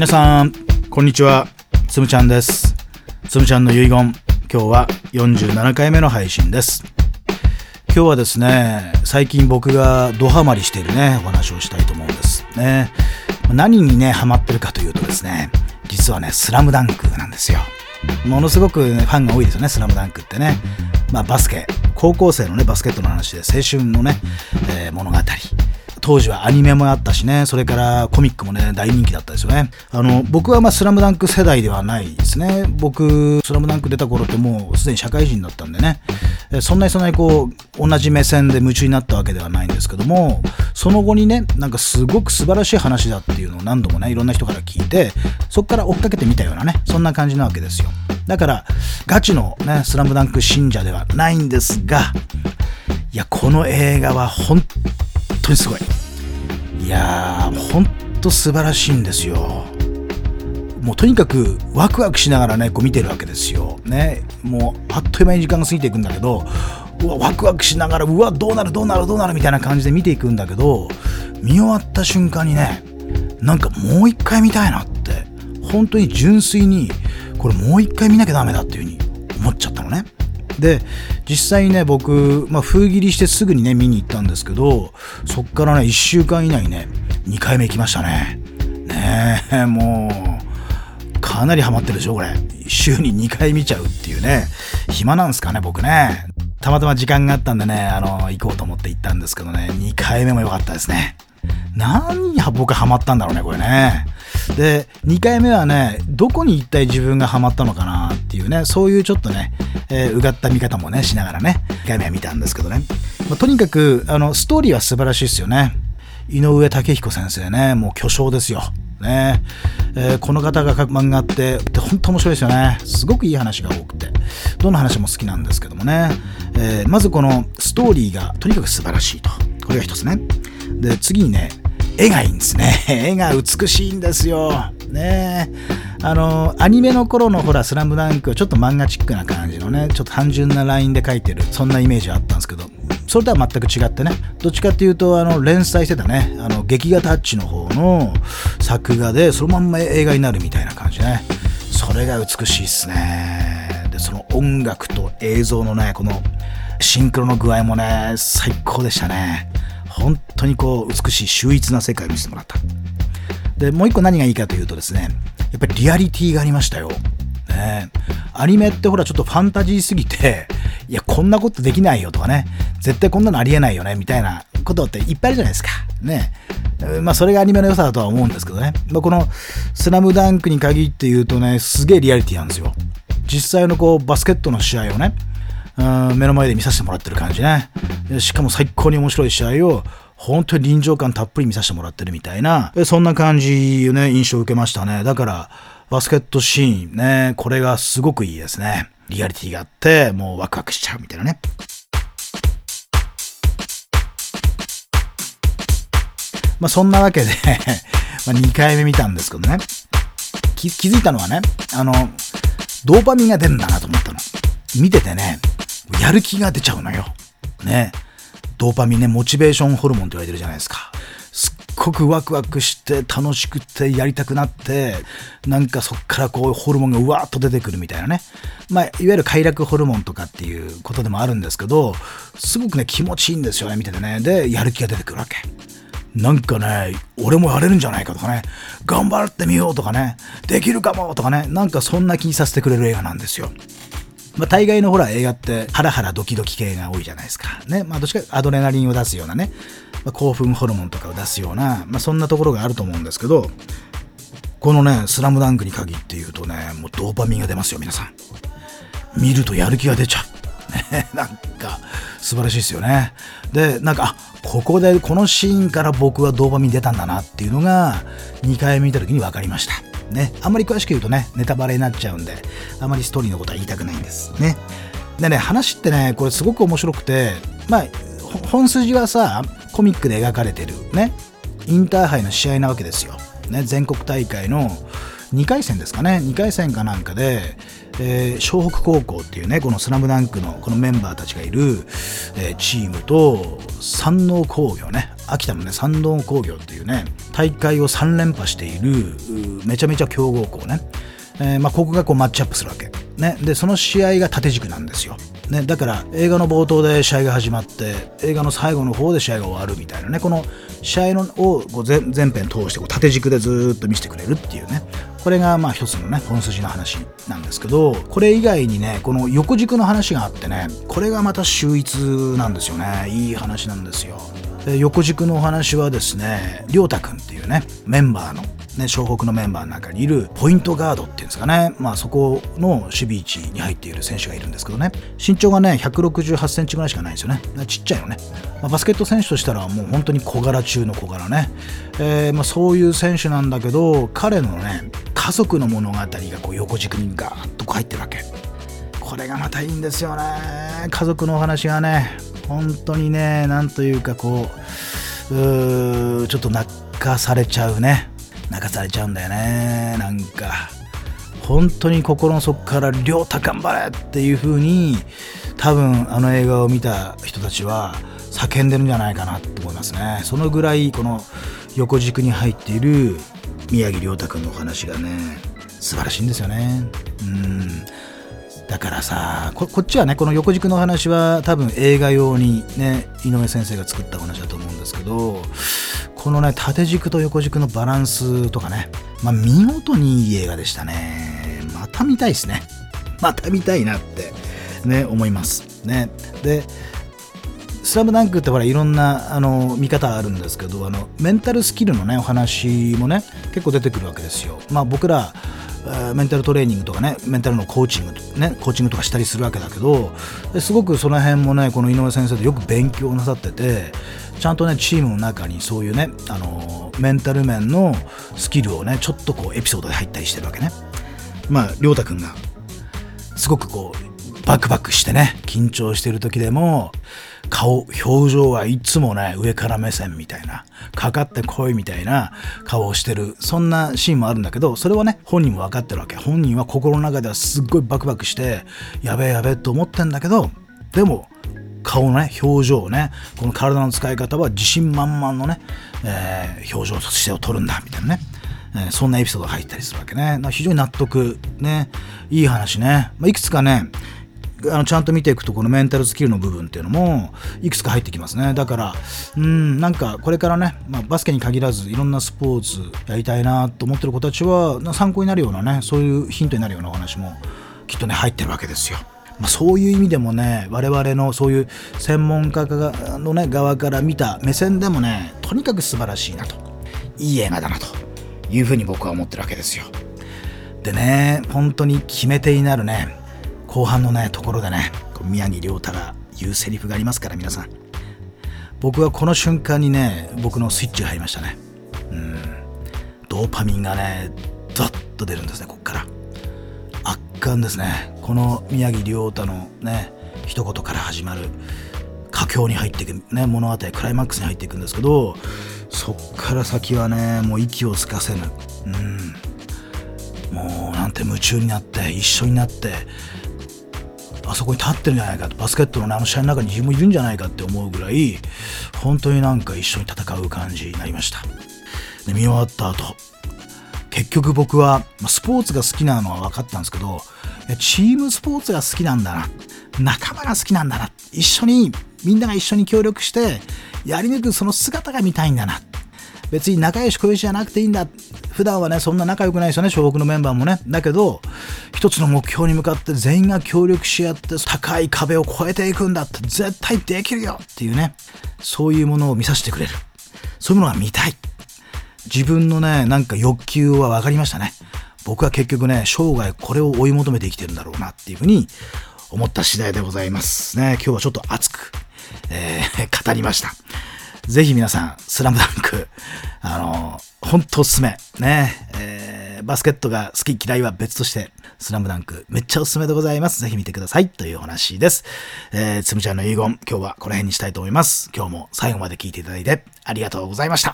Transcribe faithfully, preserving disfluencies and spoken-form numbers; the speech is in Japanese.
皆さんこんにちは、つむちゃんです。つむちゃんの遺言、今日はよんじゅうななかいめの配信です。今日はですね、最近僕がドハマりしているねお話をしたいと思うんですね。何にねハマってるかというとですね、実はねスラムダンクなんですよ。ものすごく、ね、ファンが多いですよね、スラムダンクってね。まあバスケ、高校生のねバスケットの話で、青春のね、えー、物語、当時はアニメもあったしね、それからコミックもね大人気だったですよね。あの僕はまあスラムダンク世代ではないですね。僕スラムダンク出た頃ってもうすでに社会人だったんでね、そんなにそんなにこう同じ目線で夢中になったわけではないんですけども、その後にねなんかすごく素晴らしい話だっていうのを何度もねいろんな人から聞いて、そこから追っかけてみたようなね、そんな感じなわけですよ。だからガチのねスラムダンク信者ではないんですが、いやこの映画は本当本当にすごい。いやー、本当素晴らしいんですよ。もうとにかくワクワクしながらねこう見てるわけですよ、ね、もうあっという間に時間が過ぎていくんだけど、うわワクワクしながら、うわどうなるどうなるどうなるみたいな感じで見ていくんだけど、見終わった瞬間にねなんかもう一回見たいなって、本当に純粋にこれもう一回見なきゃダメだっていう風に思っちゃったのね。で実際にね僕、まあ、封切りしてすぐにね見に行ったんですけど、そっからねいっしゅうかん以内にねにかいめ行きましたね。ねえもうかなりハマってるでしょこれ。週ににかい見ちゃうっていうね、暇なんですかね僕ね。たまたま時間があったんでね、あの行こうと思って行ったんですけどね、にかいめも良かったですね。何に僕ハマったんだろうねこれね。でにかいめはね、どこに一体自分がハマったのかなっていうね、そういうちょっとね、えー、うがった見方もねしながらねにかいめは見たんですけどね、まあ、とにかくあのストーリーは素晴らしいですよね。井上武彦先生ね、もう巨匠ですよね、えー、この方が書く漫画って本当面白いですよね。すごくいい話が多くて、どの話も好きなんですけどもね、えー、まずこのストーリーがとにかく素晴らしいと、これが一つね。で次にね、絵がいいんですね。絵が美しいんですよね。あのアニメの頃のほらスラムダンクはちょっと漫画チックな感じのね、ちょっと単純なラインで描いてる、そんなイメージがあったんですけど、それとは全く違ってね、どっちかっていうとあの連載してたね、あの劇画タッチの方の作画でそのまんま映画になるみたいな感じね。それが美しいっすね。でその音楽と映像のねこのシンクロの具合もね最高でしたね。本当にこう美しい秀逸な世界を見せてもらった。でもう一個何がいいかというとですね、やっぱりリアリティがありましたよ、ね、アニメってほらちょっとファンタジーすぎて、いやこんなことできないよとかね、絶対こんなのありえないよねみたいなことっていっぱいあるじゃないですかね。まあそれがアニメの良さだとは思うんですけどね、まあ、このスラムダンクに限って言うとね、すげえリアリティなんですよ。実際のこうバスケットの試合をね目の前で見させてもらってる感じね。しかも最高に面白い試合を本当に臨場感たっぷり見させてもらってるみたいな、そんな感じをね印象を受けましたね。だからバスケットシーンね、これがすごくいいですね。リアリティがあってもうワクワクしちゃうみたいなね。まあそんなわけでまあにかいめ見たんですけどね、き気づいたのはね、あのドーパミンが出るんだなと思ったの。見ててねやる気が出ちゃうのよ、ね、ドーパミンね、モチベーションホルモンと言われてるじゃないですか。すっごくワクワクして楽しくてやりたくなって、なんかそっからこうホルモンがうわーっと出てくるみたいなね、まあ、いわゆる快楽ホルモンとかっていうことでもあるんですけど、すごくね気持ちいいんですよね見ててね。でやる気が出てくるわけ。なんかね俺もやれるんじゃないかとかね、頑張ってみようとかね、できるかもとかね、なんかそんな気にさせてくれる映画なんですよ。まあ、大概のほら映画ってハラハラドキドキ系が多いじゃないですかね。まあどっちかアドレナリンを出すようなね、まあ、興奮ホルモンとかを出すような、まあ、そんなところがあると思うんですけど、このねスラムダンクに限って言うとね、もうドーパミンが出ますよ皆さん。見るとやる気が出ちゃう、ね、なんか素晴らしいですよね。でなんかあここでこのシーンから僕はドーパミン出たんだなっていうのがにかいめ見た時に分かりましたね。あんまり詳しく言うとねネタバレになっちゃうんで、あんまりストーリーのことは言いたくないんですね。でね話ってねこれすごく面白くて、まあ本筋はさコミックで描かれてるねインターハイの試合なわけですよ、ね、全国大会のにかいせんですかね、にかいせんかなんかで、えー、湘北高校っていうねこのスラムダンクのこのメンバーたちがいる、えー、チームと山王工業ね、秋田のね山王工業っていうね大会をさん連覇しているめちゃめちゃ強豪校ね、えーまあ、ここがこうマッチアップするわけ、ね、でその試合が縦軸なんですよ、ね、だから映画の冒頭で試合が始まって映画の最後の方で試合が終わるみたいなね、この試合のをこう 全, 全編通してこう縦軸でずっと見せてくれるっていうね、これがまあ一つのね本筋の話なんですけど、これ以外にねこの横軸の話があってね、これがまた秀逸なんですよね。いい話なんですよ。で横軸のお話はですね、亮太くんっていうねメンバーのね、湘北のメンバーの中にいるポイントガードっていうんですかね、まあ、そこの守備位置に入っている選手がいるんですけどね、身長がねひゃくろくじゅうはちセンチぐらいしかないんですよね。ちっちゃいのね、まあ、バスケット選手としたらもう本当に小柄中の小柄ね、えー、まあそういう選手なんだけど、彼のね家族の物語がこう横軸にガーッと入ってるわけ。これがまたいいんですよね。家族のお話がね本当にね、なんというかこう、うーちょっと泣かされちゃうね泣かされちゃうんだよね。なんか本当に心の底から亮太頑張れっていう風に多分あの映画を見た人たちは叫んでるんじゃないかなと思いますね。そのぐらいこの横軸に入っている宮城亮太くんのお話がね素晴らしいんですよね。うん、だからさ こ, こっちはねこの横軸の話は多分映画用にね井上先生が作ったお話だと思うんですけど、このね縦軸と横軸のバランスとかね、まあ、見事にいい映画でしたね。また見たいですね。また見たいなってね思いますね。でスラムダンクってほらいろんなあの見方あるんですけど、あのメンタルスキルのねお話もね結構出てくるわけですよ。まあ僕らメンタルトレーニングとかねメンタルのコーチングねコーチングとかしたりするわけだけど、すごくその辺もねこの井上先生とよく勉強なさってて、ちゃんとねチームの中にそういうねあのメンタル面のスキルをねちょっとこうエピソードで入ったりしてるわけね。まあ亮太くんがすごくこうバクバクしてね緊張してる時でも顔表情はいつもね上から目線みたいな、かかってこいみたいな顔をしてる、そんなシーンもあるんだけど、それはね本人も分かってるわけ。本人は心の中ではすっごいバクバクしてやべえやべえと思ってんだけど、でも顔のね表情をねこの体の使い方は自信満々のね、えー、表情としてを取るんだみたいなね、えー、そんなエピソードが入ったりするわけね。非常に納得ね、いい話ね、まあ、いくつかねあのちゃんと見ていくとこのメンタルスキルの部分っていうのもいくつか入ってきますね。だからうん、なんかこれからね、まあ、バスケに限らずいろんなスポーツやりたいなと思ってる子たちは参考になるようなね、そういうヒントになるようなお話もきっとね入ってるわけですよ。まあ、そういう意味でもね我々のそういう専門家のね側から見た目線でもねとにかく素晴らしいなと、いい映画だなというふうに僕は思ってるわけですよ。でね本当に決め手になるね後半のねところでね宮城亮太が言うセリフがありますから、皆さん僕はこの瞬間にね僕のスイッチが入りましたね。うん、ドーパミンがねドッと出るんですね。こっから圧巻ですね。この宮城亮太のね一言から始まる佳境に入っていくね物語、クライマックスに入っていくんですけど、そっから先はねもう息をつかせぬ、うん、もうなんて夢中になって一緒になってあそこに立ってるんじゃないかと、バスケットの、ね、あの試合の中に自分もいるんじゃないかって思うぐらい本当になんか一緒に戦う感じになりました。で見終わった後結局僕は、まあ、スポーツが好きなのは分かったんですけど、チームスポーツが好きなんだな、仲間が好きなんだな、一緒にみんなが一緒に協力してやり抜くその姿が見たいんだな、別に仲良し小良しじゃなくていいんだ。普段はねそんな仲良くないですよね湘北のメンバーもね。だけど一つの目標に向かって全員が協力し合って高い壁を越えていくんだって、絶対できるよっていうね、そういうものを見させてくれる、そういうものが見たい。自分のねなんか欲求は分かりましたね。僕は結局ね生涯これを追い求めて生きてるんだろうなっていうふうに思った次第でございますね。今日はちょっと熱く、えー、語りました。ぜひ皆さんスラムダンクあの本当おすすめね、えー、バスケットが好き嫌いは別としてスラムダンクめっちゃおすすめでございます。ぜひ見てくださいというお話です。えー、つむちゃんの遺言今日はこの辺にしたいと思います。今日も最後まで聞いていただいてありがとうございました。